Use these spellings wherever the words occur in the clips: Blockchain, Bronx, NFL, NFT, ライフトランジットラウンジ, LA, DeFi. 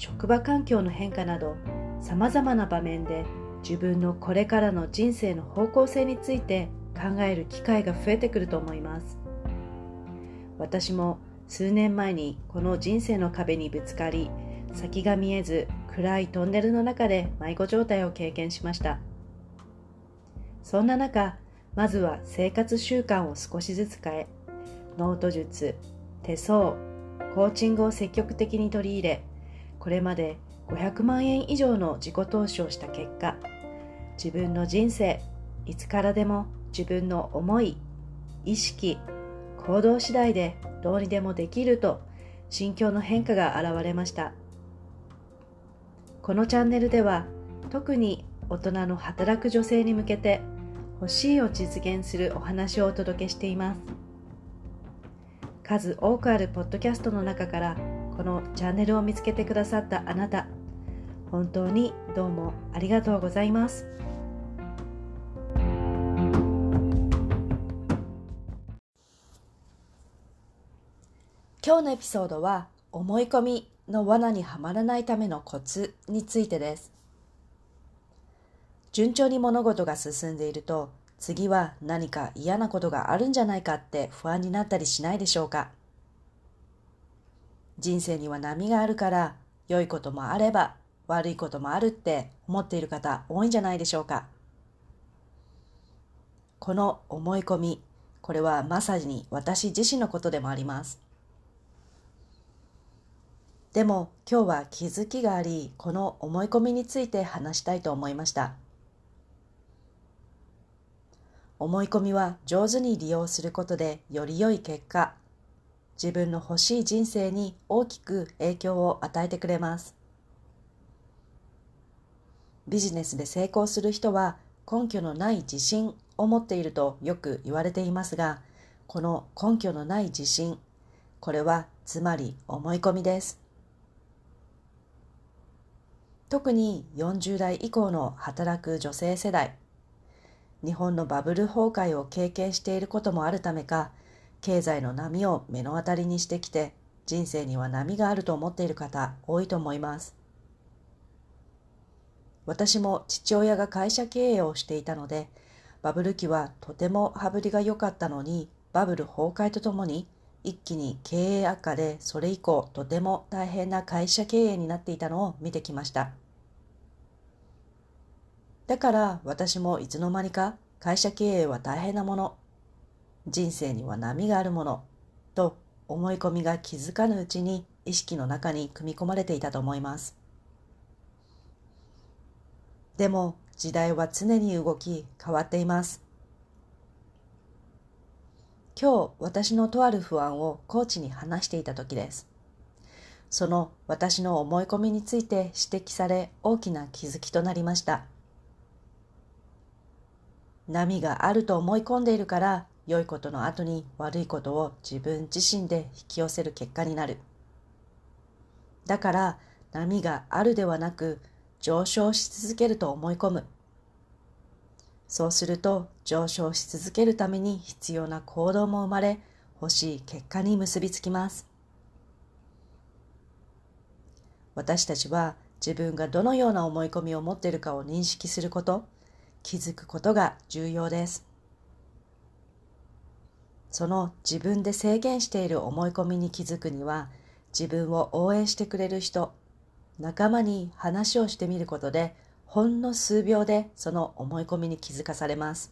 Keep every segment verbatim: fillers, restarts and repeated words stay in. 職場環境の変化など、さまざまな場面で自分のこれからの人生の方向性について考える機会が増えてくると思います。私も数年前にこの人生の壁にぶつかり、先が見えず暗いトンネルの中で迷子状態を経験しました。そんな中、まずは生活習慣を少しずつ変え、ノート術、手相、コーチングを積極的に取り入れ、これまでごひゃくまんえん以上の自己投資をした結果、自分の人生、いつからでも自分の思い、意識、行動次第でどうにでもできると心境の変化が現れました。このチャンネルでは、特に大人の働く女性に向けて欲しいを実現するお話をお届けしています。数多くあるポッドキャストの中から、このチャンネルを見つけてくださったあなた、本当にどうもありがとうございます。今日のエピソードは、思い込みの罠にはまらないためのコツについてです。順調に物事が進んでいると、次は何か嫌なことがあるんじゃないかって不安になったりしないでしょうか。人生には波があるから、良いこともあれば悪いこともあるって思っている方、多いんじゃないでしょうか。この思い込み、これはまさに私自身のことでもあります。でも今日は気づきがあり、この思い込みについて話したいと思いました。思い込みは上手に利用することで、より良い結果、自分の欲しい人生に大きく影響を与えてくれます。ビジネスで成功する人は根拠のない自信を持っているとよく言われていますが、この根拠のない自信、これはつまり思い込みです。特によんじゅう代以降の働く女性世代、日本のバブル崩壊を経験していることもあるためか、経済の波を目の当たりにしてきて、人生には波があると思っている方、多いと思います。私も父親が会社経営をしていたので、バブル期はとても羽振りが良かったのに、バブル崩壊とともに一気に経営悪化で、それ以降とても大変な会社経営になっていたのを見てきました。だから私もいつの間にか、会社経営は大変なもの、人生には波があるものと思い込みが気づかぬうちに意識の中に組み込まれていたと思います。でも時代は常に動き変わっています。今日私のとある不安をコーチに話していた時です。その私の思い込みについて指摘され、大きな気づきとなりました。波があると思い込んでいるから、良いことの後に悪いことを自分自身で引き寄せる結果になる。だから波があるではなく、上昇し続けると思い込む。そうすると上昇し続けるために必要な行動も生まれ、欲しい結果に結びつきます。私たちは自分がどのような思い込みを持っているかを認識すること、気づくことが重要です。その自分で制限している思い込みに気づくには、自分を応援してくれる人、仲間に話をしてみることで、ほんの数秒でその思い込みに気づかされます。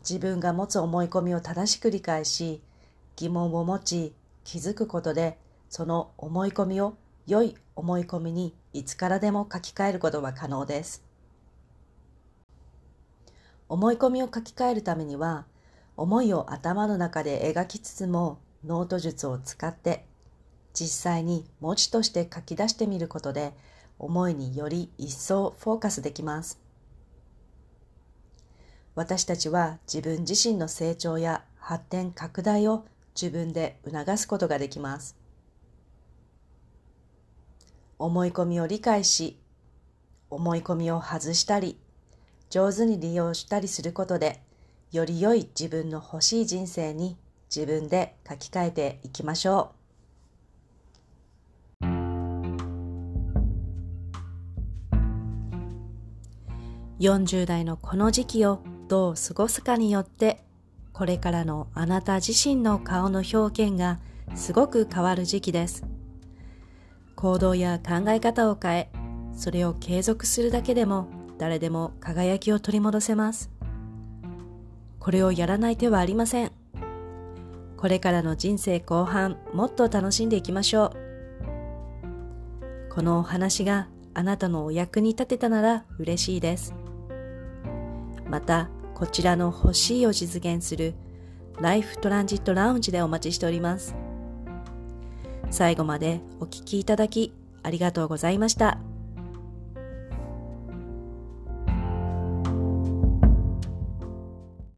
自分が持つ思い込みを正しく理解し、疑問を持ち、気づくことで、その思い込みを良い思い込みにいつからでも書き換えることは可能です。思い込みを書き換えるためには、思いを頭の中で描きつつもノート術を使って実際に文字として書き出してみることで、思いにより一層フォーカスできます。私たちは自分自身の成長や発展拡大を自分で促すことができます。思い込みを理解し、思い込みを外したり、上手に利用したりすることで、より良い自分の欲しい人生に自分で書き換えていきましょう。よんじゅう代のこの時期をどう過ごすかによって、これからのあなた自身の顔の表現がすごく変わる時期です。行動や考え方を変え、それを継続するだけでも誰でも輝きを取り戻せます。これをやらない手はありません。これからの人生後半、もっと楽しんでいきましょう。このお話があなたのお役に立てたなら嬉しいです。また、こちらの欲しいを実現するライフトランジットラウンジでお待ちしております。最後までお聞きいただきありがとうございました。